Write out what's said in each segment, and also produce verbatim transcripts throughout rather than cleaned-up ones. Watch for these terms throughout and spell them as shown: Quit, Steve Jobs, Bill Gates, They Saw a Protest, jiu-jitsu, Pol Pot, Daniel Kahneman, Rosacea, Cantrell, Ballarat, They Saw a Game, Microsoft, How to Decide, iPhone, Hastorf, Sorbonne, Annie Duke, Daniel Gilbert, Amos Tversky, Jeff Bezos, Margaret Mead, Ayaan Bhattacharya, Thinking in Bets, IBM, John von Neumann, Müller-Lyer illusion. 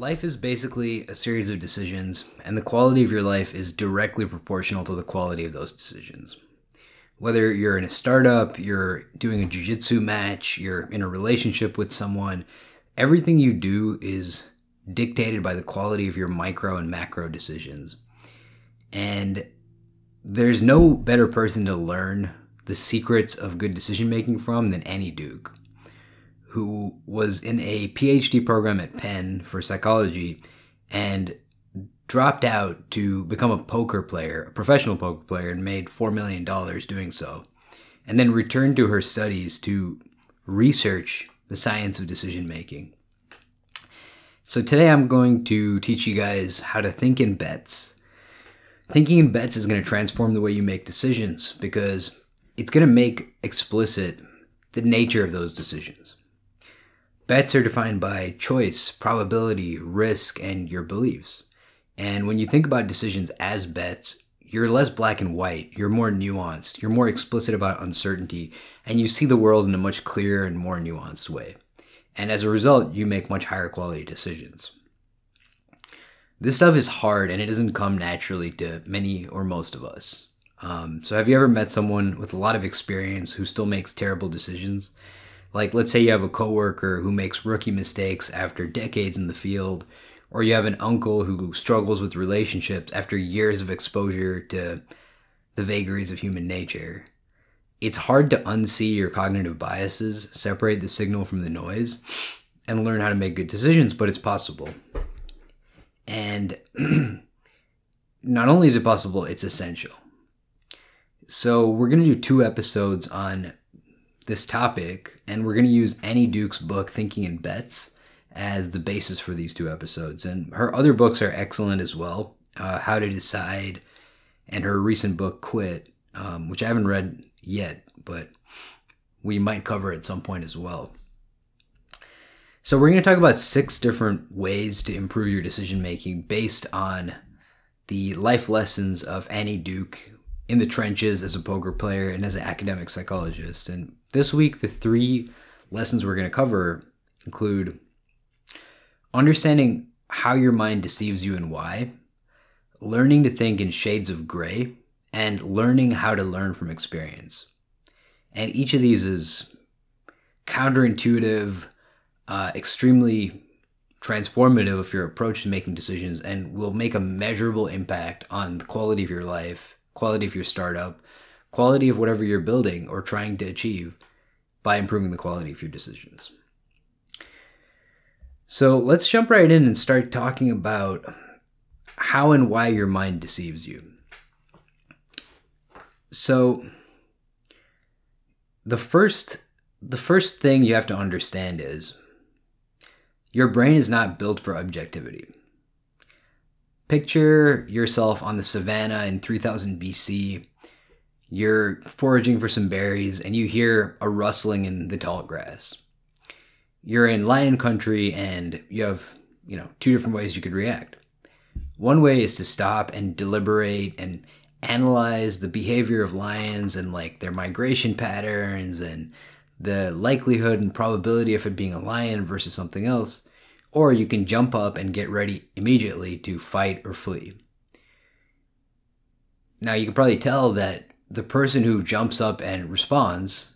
Life is basically a series of decisions, and the quality of your life is directly proportional to the quality of those decisions. Whether you're in a startup, you're doing a jiu-jitsu match, you're in a relationship with someone, everything you do is dictated by the quality of your micro and macro decisions. And there's no better person to learn the secrets of good decision-making from than Annie Duke, who was in a P H D program at Penn for psychology and dropped out to become a poker player, a professional poker player, and made four million dollars doing so, and then returned to her studies to research the science of decision-making. So today I'm going to teach you guys how to think in bets. Thinking in bets is going to transform the way you make decisions because it's going to make explicit the nature of those decisions. Bets are defined by choice, probability, risk, and your beliefs. And when you think about decisions as bets, you're less black and white, you're more nuanced, you're more explicit about uncertainty, and you see the world in a much clearer and more nuanced way. And as a result, you make much higher quality decisions. This stuff is hard and it doesn't come naturally to many or most of us. Um, so have you ever met someone with a lot of experience who still makes terrible decisions? Like, let's say you have a coworker who makes rookie mistakes after decades in the field, or you have an uncle who struggles with relationships after years of exposure to the vagaries of human nature. It's hard to unsee your cognitive biases, separate the signal from the noise, and learn how to make good decisions, but it's possible. And not only is it possible, it's essential. So we're going to do two episodes on this topic, and we're going to use Annie Duke's book, Thinking in Bets, as the basis for these two episodes. And her other books are excellent as well, uh, How to Decide, and her recent book, Quit, um, which I haven't read yet, but we might cover at some point as well. So we're going to talk about six different ways to improve your decision-making based on the life lessons of Annie Duke in the trenches as a poker player and as an academic psychologist. And this week, the three lessons we're going to cover include understanding how your mind deceives you and why, learning to think in shades of gray, and learning how to learn from experience. And each of these is counterintuitive, uh, extremely transformative of your approach to making decisions, and will make a measurable impact on the quality of your life, quality of your startup, quality of whatever you're building or trying to achieve by improving the quality of your decisions. So let's jump right in and start talking about how and why your mind deceives you. So the first, the first thing you have to understand is your brain is not built for objectivity. Picture yourself on the savanna in three thousand B C. You're foraging for some berries and you hear a rustling in the tall grass. You're in lion country and you have, you know, two different ways you could react. One way is to stop and deliberate and analyze the behavior of lions and like their migration patterns and the likelihood and probability of it being a lion versus something else. Or you can jump up and get ready immediately to fight or flee. Now you can probably tell that the person who jumps up and responds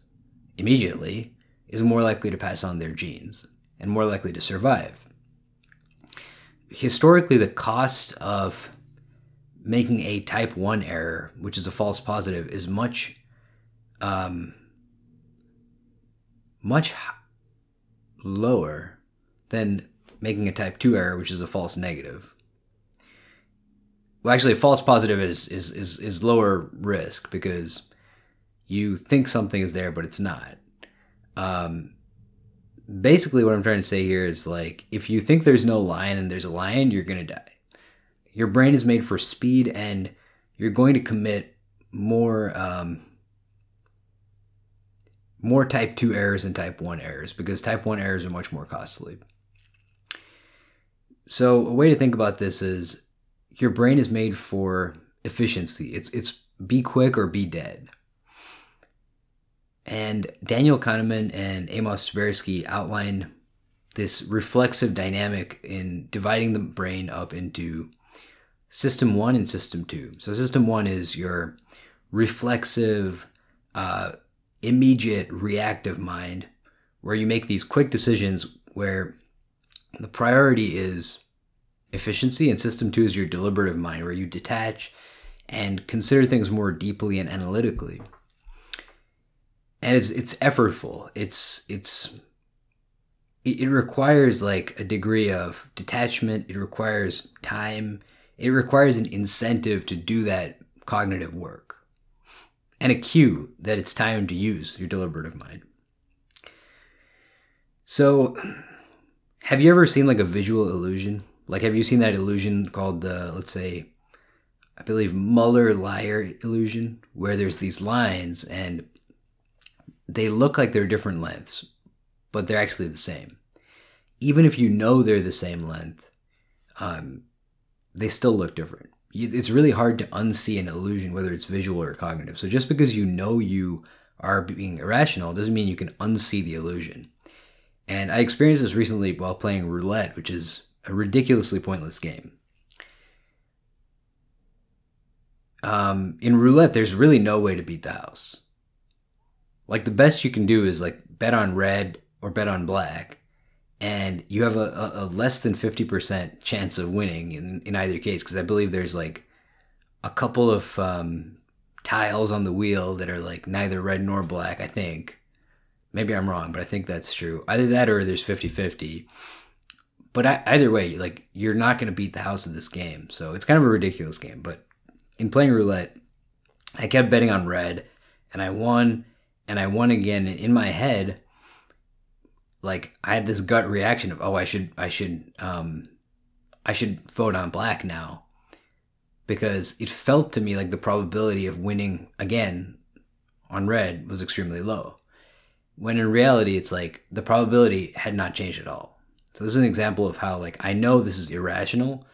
immediately is more likely to pass on their genes and more likely to survive. Historically, the cost of making a type one error, which is a false positive, is much, um, much lower than making a type two error, which is a false negative. Well, actually, a false positive is is is, is lower risk because you think something is there, but it's not. Um, basically what I'm trying to say here is like, if you think there's no lion and there's a lion, you're going to die. Your brain is made for speed and you're going to commit more, um, more type two errors than type one errors because type one errors are much more costly. So a way to think about this is your brain is made for efficiency. It's, it's be quick or be dead. And Daniel Kahneman and Amos Tversky outline this reflexive dynamic in dividing the brain up into system one and system two. So system one is your reflexive, uh, immediate reactive mind, where you make these quick decisions where the priority is efficiency, and system two is your deliberative mind, where you detach and consider things more deeply and analytically. And it's it's effortful. It's it's it requires like a degree of detachment. It requires time. It requires an incentive to do that cognitive work, and a cue that it's time to use your deliberative mind. So, have you ever seen like a visual illusion? Like, have you seen that illusion called the, let's say, I believe Müller-Lyer illusion, where there's these lines and they look like they're different lengths, but they're actually the same. Even if you know they're the same length, um, they still look different. It's really hard to unsee an illusion, whether it's visual or cognitive. So just because you know you are being irrational doesn't mean you can unsee the illusion. And I experienced this recently while playing roulette, which is a ridiculously pointless game. Um, in roulette, there's really no way to beat the house. Like, the best you can do is like bet on red or bet on black, and you have a, a less than fifty percent chance of winning in, in either case, because I believe there's like a couple of um, tiles on the wheel that are like neither red nor black, I think. Maybe I'm wrong, but I think that's true. Either that or there's fifty-fifty. But I, either way, like, you're not going to beat the house in this game. So it's kind of a ridiculous game. But in playing roulette, I kept betting on red, and I won, and I won again. And in my head, like, I had this gut reaction of, oh, I should, I should, um, I should vote on black now, because it felt to me like the probability of winning again on red was extremely low. When in reality, it's like the probability had not changed at all. So this is an example of how, like, I know this is irrational,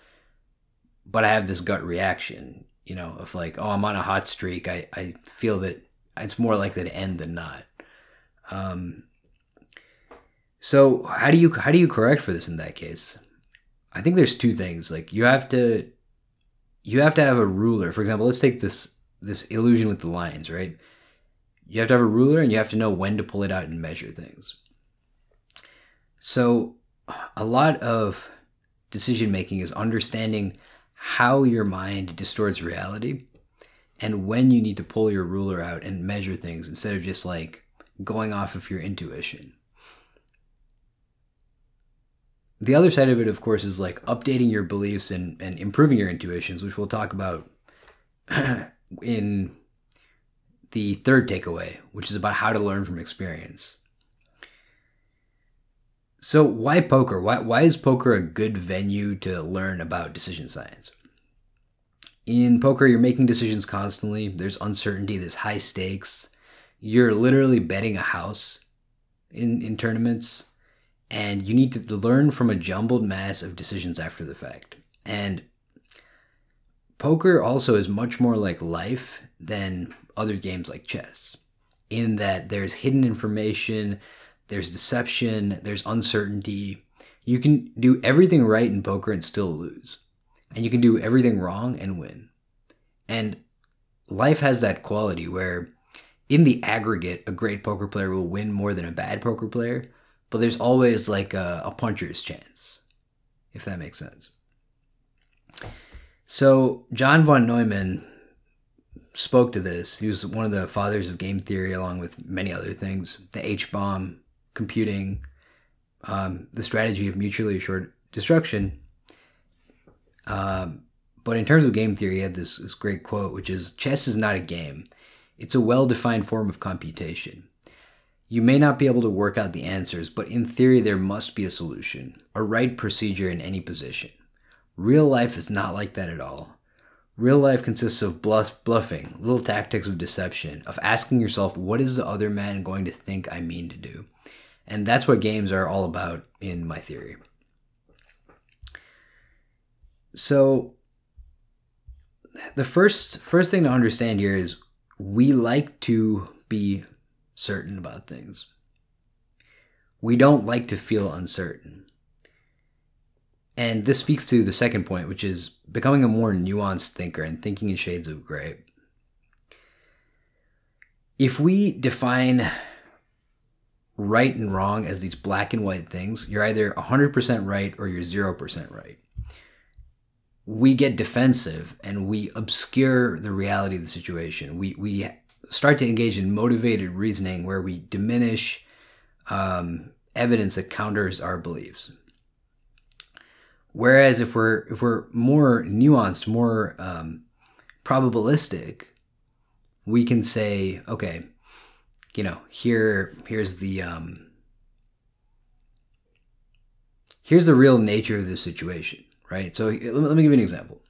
but I have this gut reaction, you know, of like, oh, I'm on a hot streak. I, I feel that it's more likely to end than not. Um, so how do you, how do you correct for this in that case? I think there's two things. Like, you have to, you have to have a ruler. For example, let's take this, this illusion with the lines, right? You have to have a ruler, and you have to know when to pull it out and measure things. So a lot of decision-making is understanding how your mind distorts reality and when you need to pull your ruler out and measure things, instead of just like going off of your intuition. The other side of it, of course, is like updating your beliefs and, and improving your intuitions, which we'll talk about in the third takeaway, which is about how to learn from experience. So why poker? Why why is poker a good venue to learn about decision science? In poker, you're making decisions constantly. There's uncertainty. There's high stakes. You're literally betting a house in, in tournaments, and you need to learn from a jumbled mass of decisions after the fact. And poker also is much more like life than other games like chess, in that there's hidden information, there's deception, there's uncertainty. You can do everything right in poker and still lose, and you can do everything wrong and win. And life has that quality where, in the aggregate, a great poker player will win more than a bad poker player, but there's always like a, a puncher's chance, if that makes sense. So John von Neumann spoke to this. He was one of the fathers of game theory, along with many other things: the H-bomb, computing, um, the strategy of mutually assured destruction. Um, but in terms of game theory, he had this, this great quote, which is, "Chess is not a game. It's a well-defined form of computation. You may not be able to work out the answers, but in theory, there must be a solution, a right procedure in any position. Real life is not like that at all. Real life consists of bluff, bluffing, little tactics of deception, of asking yourself, what is the other man going to think I mean to do? And that's what games are all about, in my theory." So the first first thing to understand here is, we like to be certain about things. We don't like to feel uncertain. And this speaks to the second point, which is becoming a more nuanced thinker and thinking in shades of gray. If we define right and wrong as these black and white things, you're either one hundred percent right or you're zero percent right. We get defensive and we obscure the reality of the situation. We we start to engage in motivated reasoning where we diminish um, evidence that counters our beliefs. Whereas if we're if we're more nuanced, more um, probabilistic, we can say, okay, you know, here here's the um, here's the real nature of this situation, right? So let me, let me give you an example.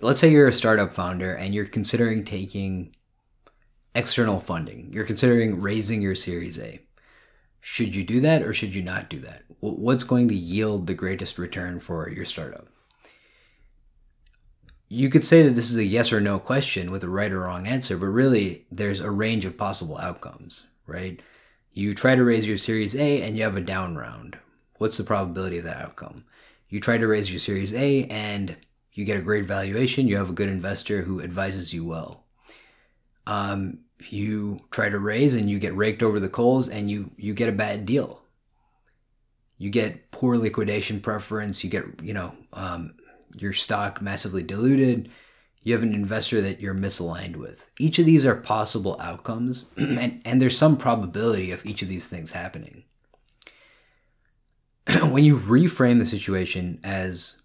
Let's say you're a startup founder and you're considering taking external funding. You're considering raising your Series A. Should you do that or should you not do that? What's going to yield the greatest return for your startup? You could say that this is a yes or no question with a right or wrong answer, but really there's a range of possible outcomes, right? You try to raise your Series A and you have a down round. What's the probability of that outcome? You try to raise your Series A and you get a great valuation. You have a good investor who advises you well. Um, you try to raise and you get raked over the coals and you you get a bad deal. You get poor liquidation preference. You get, you know, um, your stock massively diluted. You have an investor that you're misaligned with. Each of these are possible outcomes, and, and there's some probability of each of these things happening. When you reframe the situation as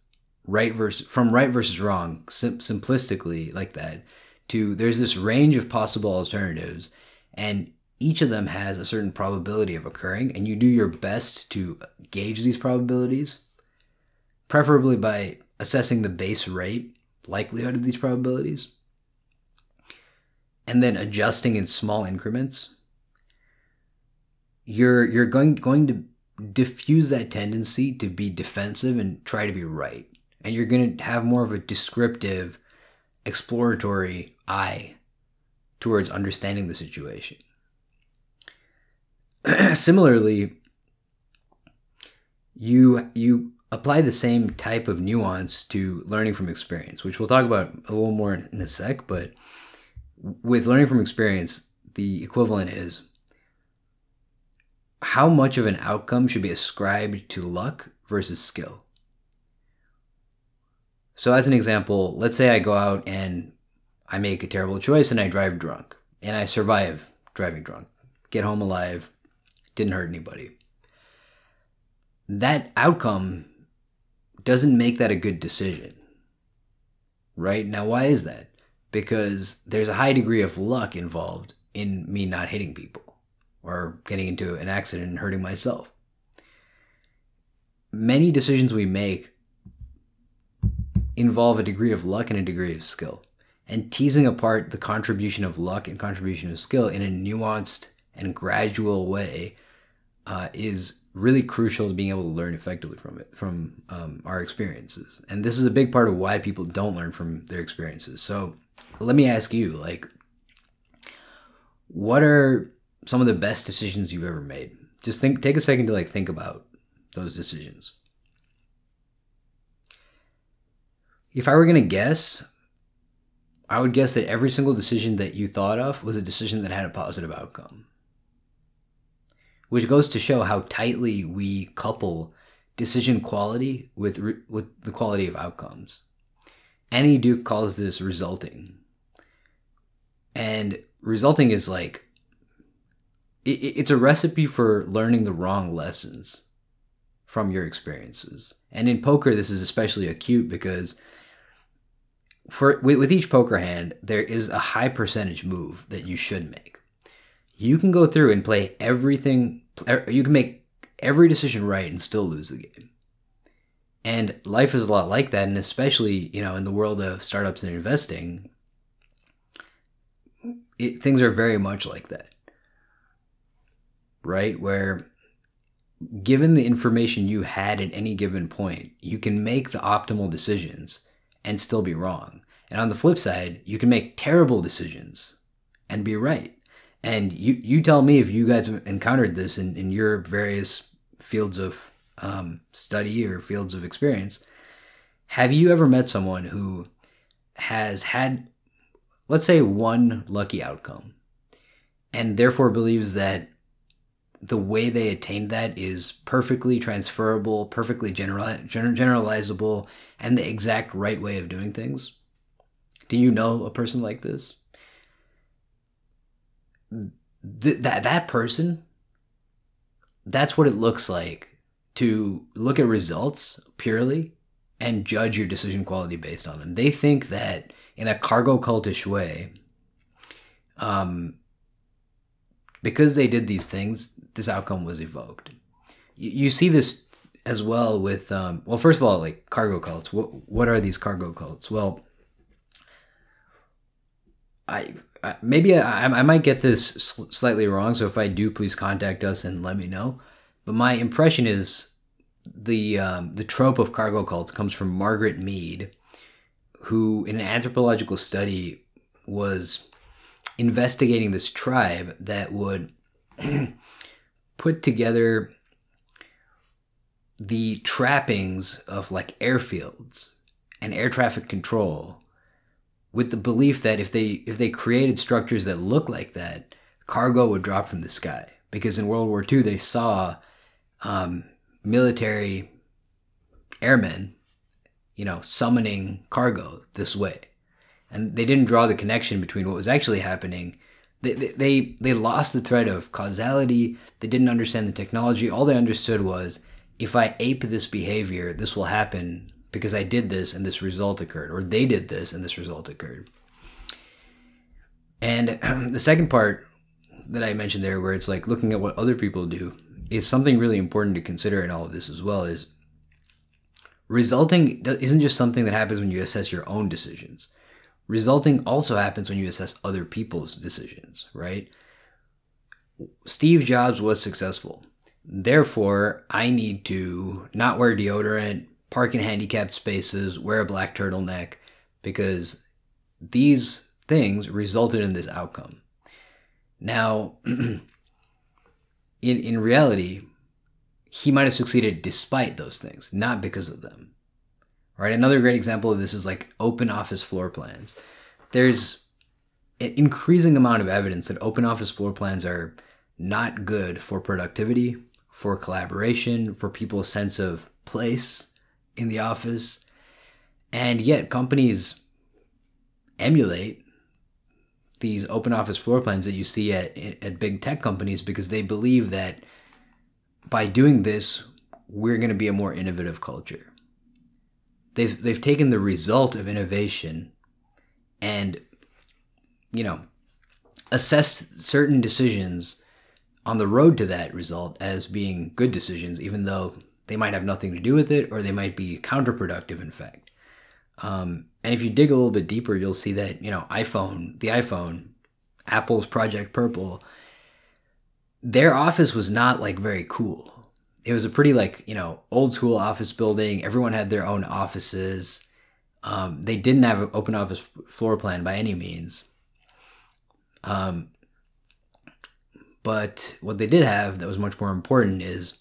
right versus from right versus wrong, sim- simplistically like that, to there's this range of possible alternatives, and each of them has a certain probability of occurring, and you do your best to gauge these probabilities, preferably by assessing the base rate likelihood of these probabilities, and then adjusting in small increments. You're you're going going to diffuse that tendency to be defensive and try to be right, and you're going to have more of a descriptive, exploratory eye towards understanding the situation. Similarly, you you. apply the same type of nuance to learning from experience, which we'll talk about a little more in a sec, but with learning from experience, the equivalent is how much of an outcome should be ascribed to luck versus skill. So as an example, let's say I go out and I make a terrible choice and I drive drunk, and I survive driving drunk, get home alive, didn't hurt anybody. That outcome doesn't make that a good decision, right? Now, why is that? Because there's a high degree of luck involved in me not hitting people or getting into an accident and hurting myself. Many decisions we make involve a degree of luck and a degree of skill. And teasing apart the contribution of luck and contribution of skill in a nuanced and gradual way uh, is really crucial to being able to learn effectively from it, from um, our experiences. And this is a big part of why people don't learn from their experiences. So let me ask you, like, what are some of the best decisions you've ever made? Just think, take a second to like think about those decisions. If I were going to guess, I would guess that every single decision that you thought of was a decision that had a positive outcome, which goes to show how tightly we couple decision quality with re- with the quality of outcomes. Annie Duke calls this resulting. And resulting is like, it, it's a recipe for learning the wrong lessons from your experiences. And in poker, this is especially acute because for with, with each poker hand, there is a high percentage move that you should make. You can go through and play everything, you can make every decision right and still lose the game. And life is a lot like that, and especially, you know, in the world of startups and investing, it, things are very much like that, right? Where given the information you had at any given point, you can make the optimal decisions and still be wrong. And on the flip side, you can make terrible decisions and be right. And you, you tell me if you guys have encountered this in, in your various fields of um, study or fields of experience. Have you ever met someone who has had, let's say, one lucky outcome and therefore believes that the way they attained that is perfectly transferable, perfectly general, generalizable, and the exact right way of doing things? Do you know a person like this? Th- that that person, that's what it looks like to look at results purely and judge your decision quality based on them. They think that in a cargo cultish way, um, because they did these things, this outcome was evoked. You, you see this as well with, um, well, first of all, like cargo cults. What, what are these cargo cults? Well, I... Maybe I, I might get this slightly wrong, so if I do, please contact us and let me know. But my impression is the um, the trope of cargo cults comes from Margaret Mead, who in an anthropological study was investigating this tribe that would put together the trappings of like airfields and air traffic control, with the belief that if they if they created structures that look like that, cargo would drop from the sky. Because in World War Two, they saw um, military airmen, you know, summoning cargo this way. And they didn't draw the connection between what was actually happening. They, they, they lost the thread of causality. They didn't understand the technology. All they understood was, if I ape this behavior, this will happen, because I did this and this result occurred, or they did this and this result occurred. And the second part that I mentioned there, where it's like looking at what other people do, is something really important to consider in all of this as well, is resulting isn't just something that happens when you assess your own decisions. Resulting also happens when you assess other people's decisions, right? Steve Jobs was successful. Therefore, I need to not wear deodorant, park in handicapped spaces, wear a black turtleneck, because these things resulted in this outcome. Now, in in reality, he might have succeeded despite those things, not because of them. Right? Another great example of this is like open office floor plans. There's an increasing amount of evidence that open office floor plans are not good for productivity, for collaboration, for people's sense of place in the office, and yet companies emulate these open office floor plans that you see at at big tech companies, because they believe that by doing this, we're going to be a more innovative culture. They've they've taken the result of innovation and, you know, assessed certain decisions on the road to that result as being good decisions, even though they might have nothing to do with it, or they might be counterproductive, in fact. Um, and if you dig a little bit deeper, you'll see that, you know, iPhone, the iPhone, Apple's Project Purple, their office was not like very cool. It was a pretty like, you know, old school office building. Everyone had their own offices. Um, they didn't have an open office floor plan by any means. Um, but what they did have that was much more important is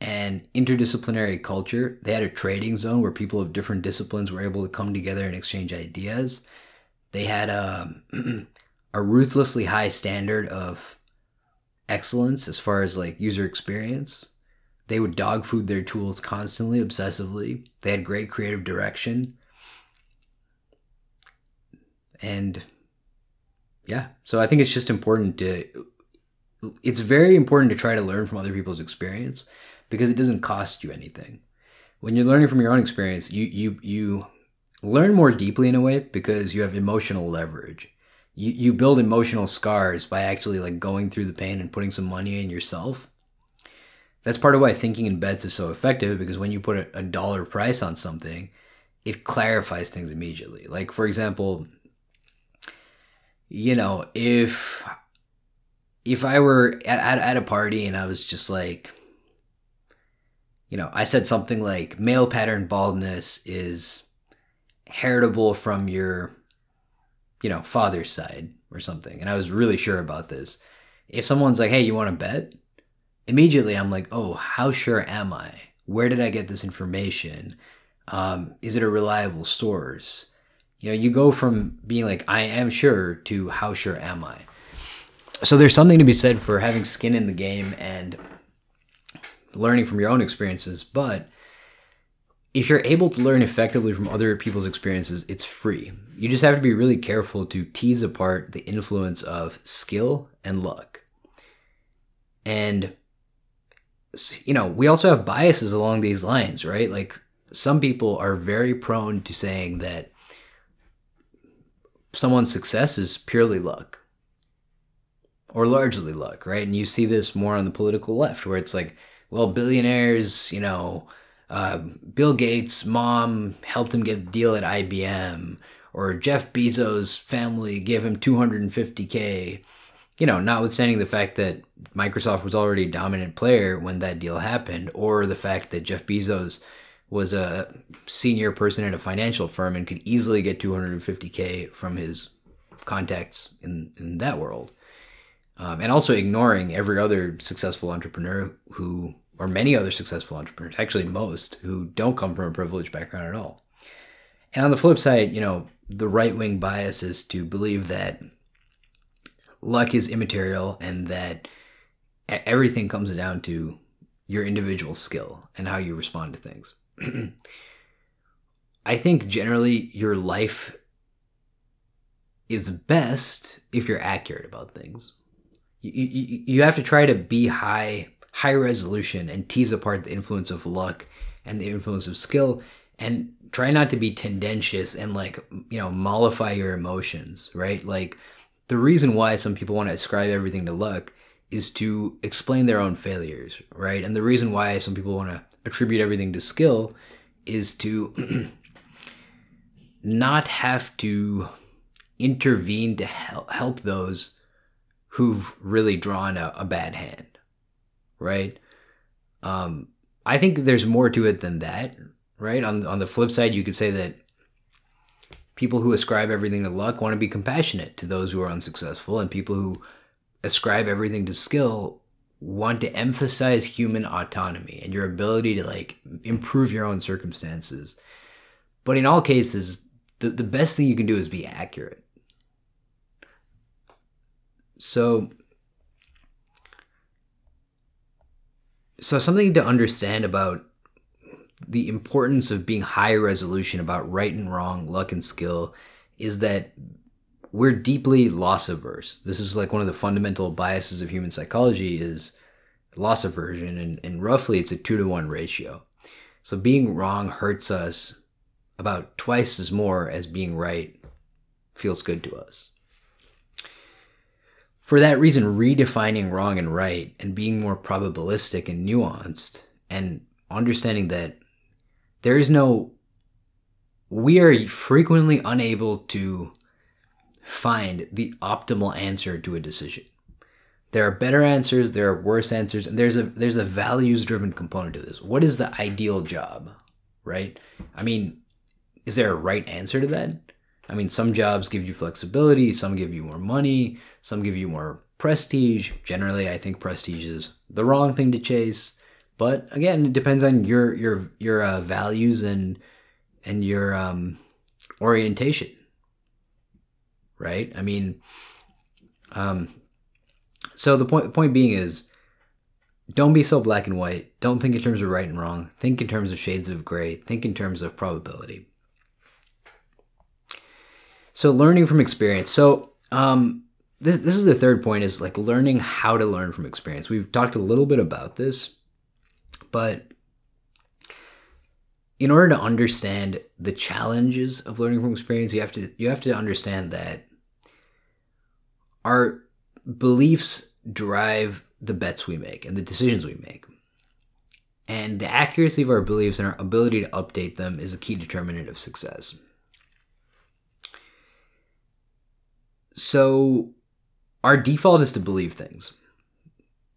an interdisciplinary culture. They had a trading zone where people of different disciplines were able to come together and exchange ideas. They had a, a ruthlessly high standard of excellence as far as like user experience. They would dog food their tools constantly, obsessively. They had great creative direction. And yeah, so I think it's just important to, it's very important to try to learn from other people's experience, because it doesn't cost you anything. When you're learning from your own experience, you you you learn more deeply in a way, because you have emotional leverage. You you build emotional scars by actually like going through the pain and putting some money in yourself. That's part of why thinking in bets is so effective, because when you put a, a dollar price on something, it clarifies things immediately. Like, for example, you know, if if I were at, at, at a party and I was just like, you know, I said something like male pattern baldness is heritable from your, you know, father's side, or something, and I was really sure about this. If someone's like, hey, you want to bet? Immediately I'm like, oh, how sure am I? Where did I get this information? Um, is it a reliable source? You know, you go from being like, I am sure to how sure am I? So there's something to be said for having skin in the game and learning from your own experiences. But if you're able to learn effectively from other people's experiences, it's free. You just have to be really careful to tease apart the influence of skill and luck. And, you know, we also have biases along these lines, right? Like, some people are very prone to saying that someone's success is purely luck or largely luck, right? And you see this more on the political left, where it's like, well, billionaires, you know, uh, Bill Gates' mom helped him get a deal at I B M, or Jeff Bezos' family gave him two hundred fifty K. You know, notwithstanding the fact that Microsoft was already a dominant player when that deal happened, or the fact that Jeff Bezos was a senior person at a financial firm and could easily get two hundred fifty K from his contacts in, in that world. Um, and also ignoring every other successful entrepreneur who, or many other successful entrepreneurs, actually most, who don't come from a privileged background at all. And on the flip side, you know, the right-wing bias is to believe that luck is immaterial and that everything comes down to your individual skill and how you respond to things. I think generally your life is best if you're accurate about things. You, you, you have to try to be high, high resolution and tease apart the influence of luck and the influence of skill, and try not to be tendentious and, like, you know, mollify your emotions, right? Like, the reason why some people want to ascribe everything to luck is to explain their own failures, right? And the reason why some people want to attribute everything to skill is to not have to intervene to help those who've really drawn a, a bad hand, right? Um, I think there's more to it than that, right? On, on the flip side, you could say that people who ascribe everything to luck want to be compassionate to those who are unsuccessful, and people who ascribe everything to skill want to emphasize human autonomy and your ability to, like, improve your own circumstances. But in all cases, the, the best thing you can do is be accurate. So, so something to understand about the importance of being high resolution about right and wrong, luck and skill, is that we're deeply loss averse. This is like one of the fundamental biases of human psychology, is loss aversion, and, and roughly it's a two to one ratio. So being wrong hurts us about twice as more as being right feels good to us. For that reason, redefining wrong and right and being more probabilistic and nuanced, and understanding that there is no, we are frequently unable to find the optimal answer to a decision. There are better answers, there are worse answers, and there's a there's a values-driven component to this. What is the ideal job, right? I mean, is there a right answer to that? I mean, some jobs give you flexibility, some give you more money, some give you more prestige. Generally, I think prestige is the wrong thing to chase. But again, it depends on your your your uh, values and and your um, orientation, right? I mean, um, so the point point being is, don't be so black and white. Don't think in terms of right and wrong. Think in terms of shades of gray. Think in terms of probability. So learning from experience. So um, this this is the third point, is like learning how to learn from experience. We've talked a little bit about this. But in order to understand the challenges of learning from experience, you have to you have to understand that our beliefs drive the bets we make and the decisions we make. And the accuracy of our beliefs and our ability to update them is a key determinant of success. So our default is to believe things.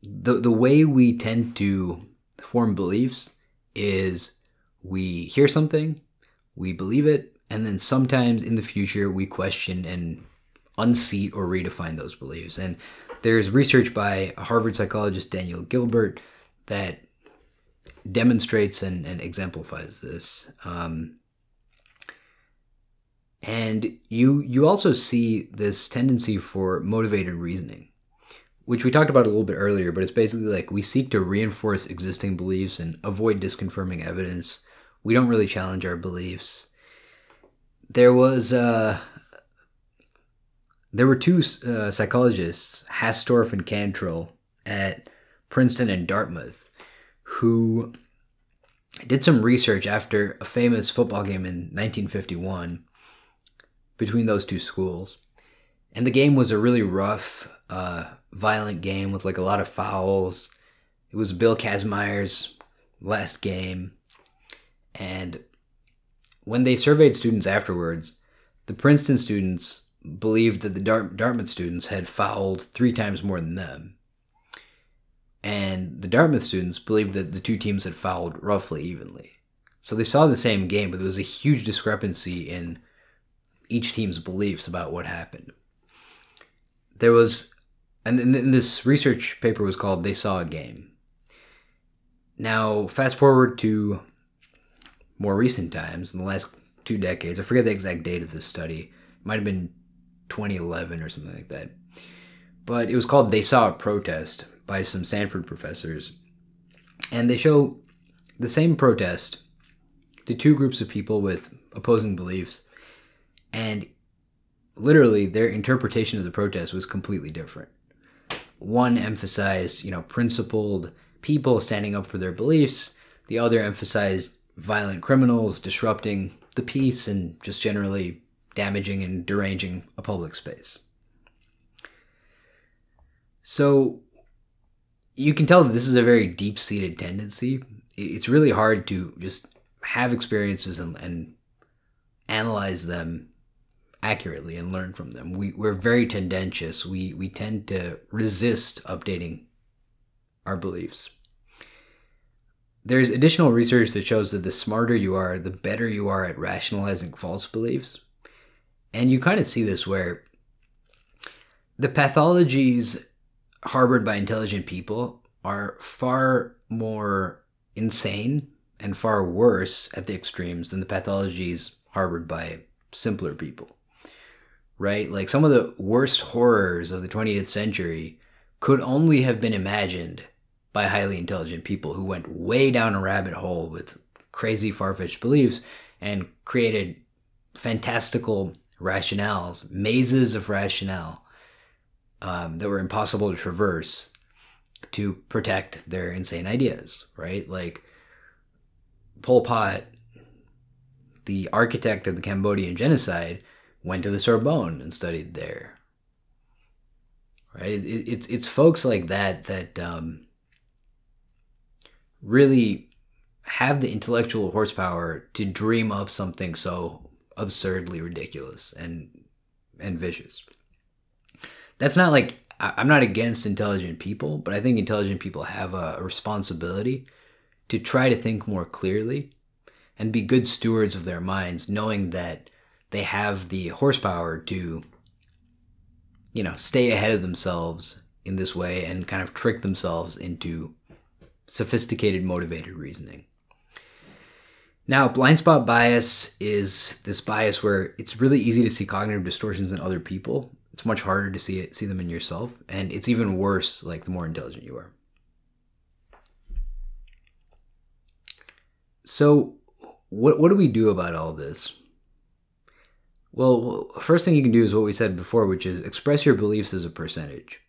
The the way we tend to form beliefs is we hear something, we believe it, and then sometimes in the future we question and unseat or redefine those beliefs. And there's research by Harvard psychologist Daniel Gilbert that demonstrates and, and exemplifies this. Um, and you you also see this tendency for motivated reasoning, which we talked about a little bit earlier, but it's basically like we seek to reinforce existing beliefs and avoid disconfirming evidence. We don't really challenge our beliefs. There was uh, there were two uh, psychologists, Hastorf and Cantrell, at Princeton and Dartmouth, who did some research after a famous football game in nineteen fifty-one between those two schools. And the game was a really rough, uh, violent game with like a lot of fouls. It was Bill Kazmier's last game. And when they surveyed students afterwards, the Princeton students believed that the Dart- Dartmouth students had fouled three times more than them. And the Dartmouth students believed that the two teams had fouled roughly evenly. So they saw the same game, but there was a huge discrepancy in each team's beliefs about what happened. There was, and, and this research paper was called They Saw a Game. Now, fast forward to more recent times, in the last two decades, I forget the exact date of this study, it might have been twenty eleven or something like that, but it was called They Saw a Protest by some Stanford professors, and they show the same protest to two groups of people with opposing beliefs, and literally their interpretation of the protest was completely different. One emphasized, you know, principled people standing up for their beliefs, the other emphasized violent criminals disrupting the peace and just generally damaging and deranging a public space. So you can tell that this is a very deep-seated tendency. It's really hard to just have experiences and, and analyze them accurately and learn from them. We, we're very tendentious. We, we tend to resist updating our beliefs. There's additional research that shows that the smarter you are, the better you are at rationalizing false beliefs. And you kind of see this where the pathologies harbored by intelligent people are far more insane and far worse at the extremes than the pathologies harbored by simpler people, right? Like some of the worst horrors of the twentieth century could only have been imagined by highly intelligent people who went way down a rabbit hole with crazy far-fetched beliefs and created fantastical rationales, mazes of rationale um, that were impossible to traverse to protect their insane ideas, right? Like Pol Pot, the architect of the Cambodian genocide, went to the Sorbonne and studied there, right? It, it, it's, it's folks like that that... Um, really have the intellectual horsepower to dream up something so absurdly ridiculous and and vicious. That's not like, I'm not against intelligent people, but I think intelligent people have a responsibility to try to think more clearly and be good stewards of their minds, knowing that they have the horsepower to, you know, stay ahead of themselves in this way and kind of trick themselves into sophisticated, motivated reasoning. Now, blind spot bias is this bias where it's really easy to see cognitive distortions in other people. It's much harder to see it, see them in yourself, and it's even worse, like, the more intelligent you are. So, what what do we do about all this? Well, first thing you can do is what we said before, which is express your beliefs as a percentage.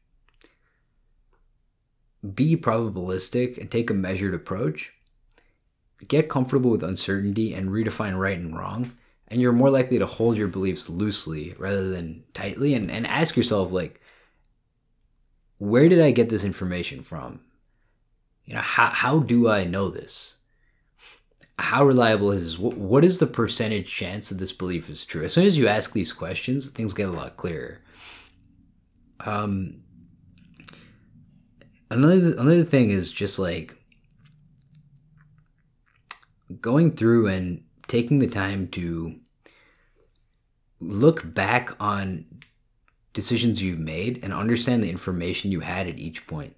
Be probabilistic and take a measured approach. Get comfortable with uncertainty and redefine right and wrong. And you're more likely to hold your beliefs loosely rather than tightly. And, and ask yourself, like, where did I get this information from? You know, how, how do I know this? How reliable is this? What, what is the percentage chance that this belief is true? As soon as you ask these questions, things get a lot clearer. Um... Another another thing is just like going through and taking the time to look back on decisions you've made and understand the information you had at each point.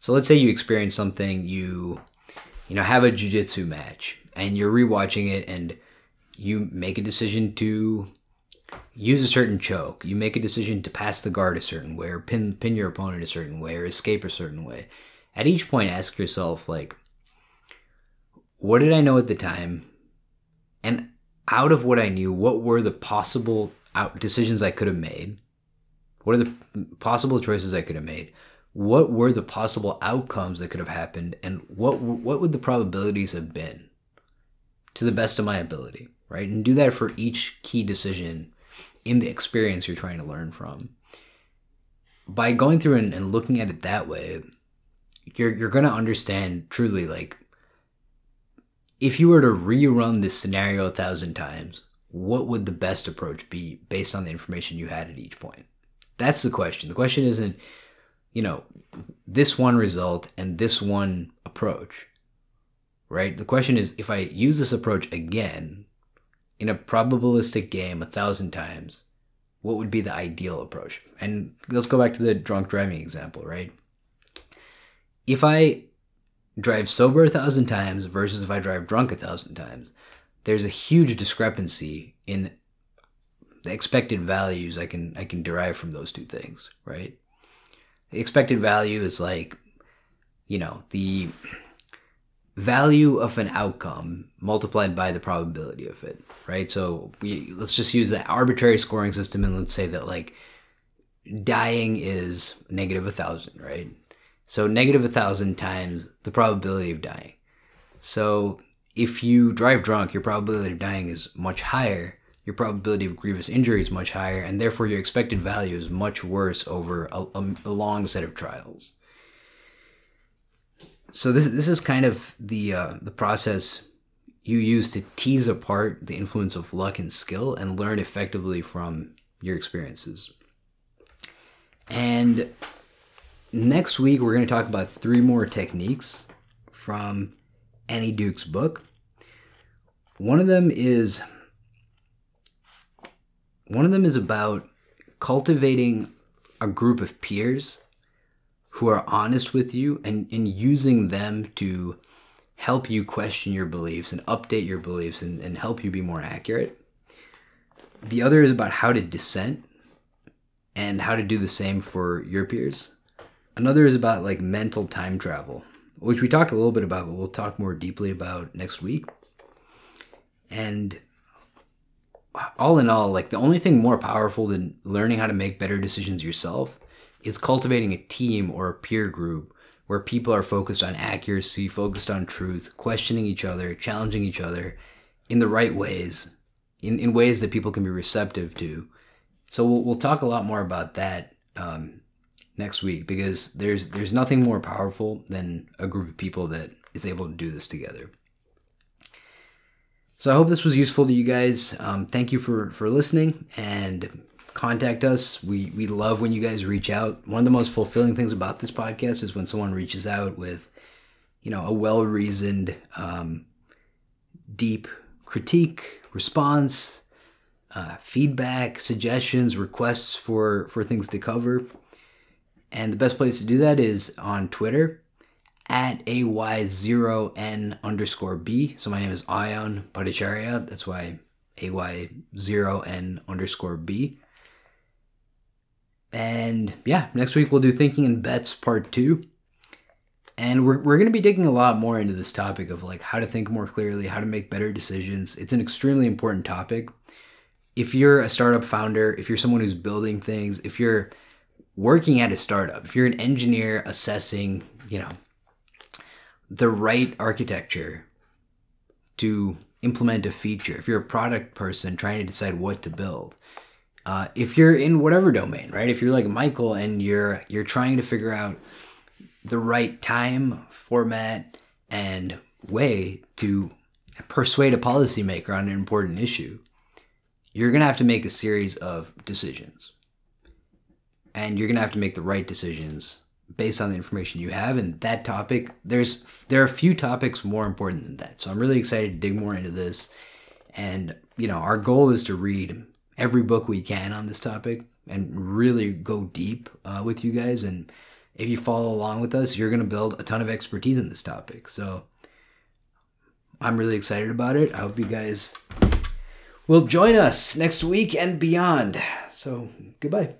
So let's say you experience something, you you know, have a jiu-jitsu match and you're rewatching it and you make a decision to use a certain choke. You make a decision to pass the guard a certain way or pin pin your opponent a certain way or escape a certain way. At each point, ask yourself, like, what did I know at the time? And out of what I knew, what were the possible out decisions I could have made? What are the possible choices I could have made? What were the possible outcomes that could have happened? And what what would the probabilities have been to the best of my ability, right? And do that for each key decision in the experience you're trying to learn from. By going through and, and looking at it that way, you're you're going to understand truly, like, if you were to rerun this scenario a thousand times, what would the best approach be based on the information you had at each point? That's the question. The question isn't, you know, this one result and this one approach, right? The question is, if I use this approach again in a probabilistic game a thousand times, what would be the ideal approach? And let's go back to the drunk driving example, right? If I drive sober a thousand times versus if I drive drunk a thousand times, there's a huge discrepancy in the expected values I can I can derive from those two things, right? The expected value is like, you know, the value of an outcome multiplied by the probability of it, right? So we, let's just use the arbitrary scoring system and let's say that, like, dying is negative a thousand, right? So negative a thousand times the probability of dying. So if you drive drunk, your probability of dying is much higher. Your probability of grievous injury is much higher, and therefore your expected value is much worse over a, a long set of trials. So this this is kind of the uh, the process you use to tease apart the influence of luck and skill and learn effectively from your experiences. And next week we're going to talk about three more techniques from Annie Duke's book. One of them is One of them is about cultivating a group of peers who are honest with you and, and using them to help you question your beliefs and update your beliefs and, and help you be more accurate. The other is about how to dissent and how to do the same for your peers. Another is about, like, mental time travel, which we talked a little bit about, but we'll talk more deeply about next week. And all in all, like, the only thing more powerful than learning how to make better decisions yourself is cultivating a team or a peer group where people are focused on accuracy, focused on truth, questioning each other, challenging each other in the right ways, in, in ways that people can be receptive to. So we'll, we'll talk a lot more about that um, next week, because there's there's nothing more powerful than a group of people that is able to do this together. So I hope this was useful to you guys. Um, thank you for, for listening, and contact us. We we love when you guys reach out. One of the most fulfilling things about this podcast is when someone reaches out with, you know, a well-reasoned, um, deep critique, response, uh, feedback, suggestions, requests for, for things to cover. And the best place to do that is on Twitter, at A Y zero N underscore B. So my name is Ayaan Bhattacharya. That's why A Y zero N underscore B. And yeah, next week we'll do Thinking in Bets part two. And we're we're going to be digging a lot more into this topic of, like, how to think more clearly, how to make better decisions. It's an extremely important topic. If you're a startup founder, if you're someone who's building things, if you're working at a startup, if you're an engineer assessing, you know, the right architecture to implement a feature, if you're a product person trying to decide what to build, uh, if you're in whatever domain, right? If you're like Michael and you're you're trying to figure out the right time, format, and way to persuade a policymaker on an important issue, you're going to have to make a series of decisions. And you're going to have to make the right decisions based on the information you have. And that topic, there's there are a few topics more important than that. So I'm really excited to dig more into this. And, you know, our goal is to read every book we can on this topic and really go deep uh, with you guys. And if you follow along with us, you're going to build a ton of expertise in this topic. So I'm really excited about it. I hope you guys will join us next week and beyond. So goodbye.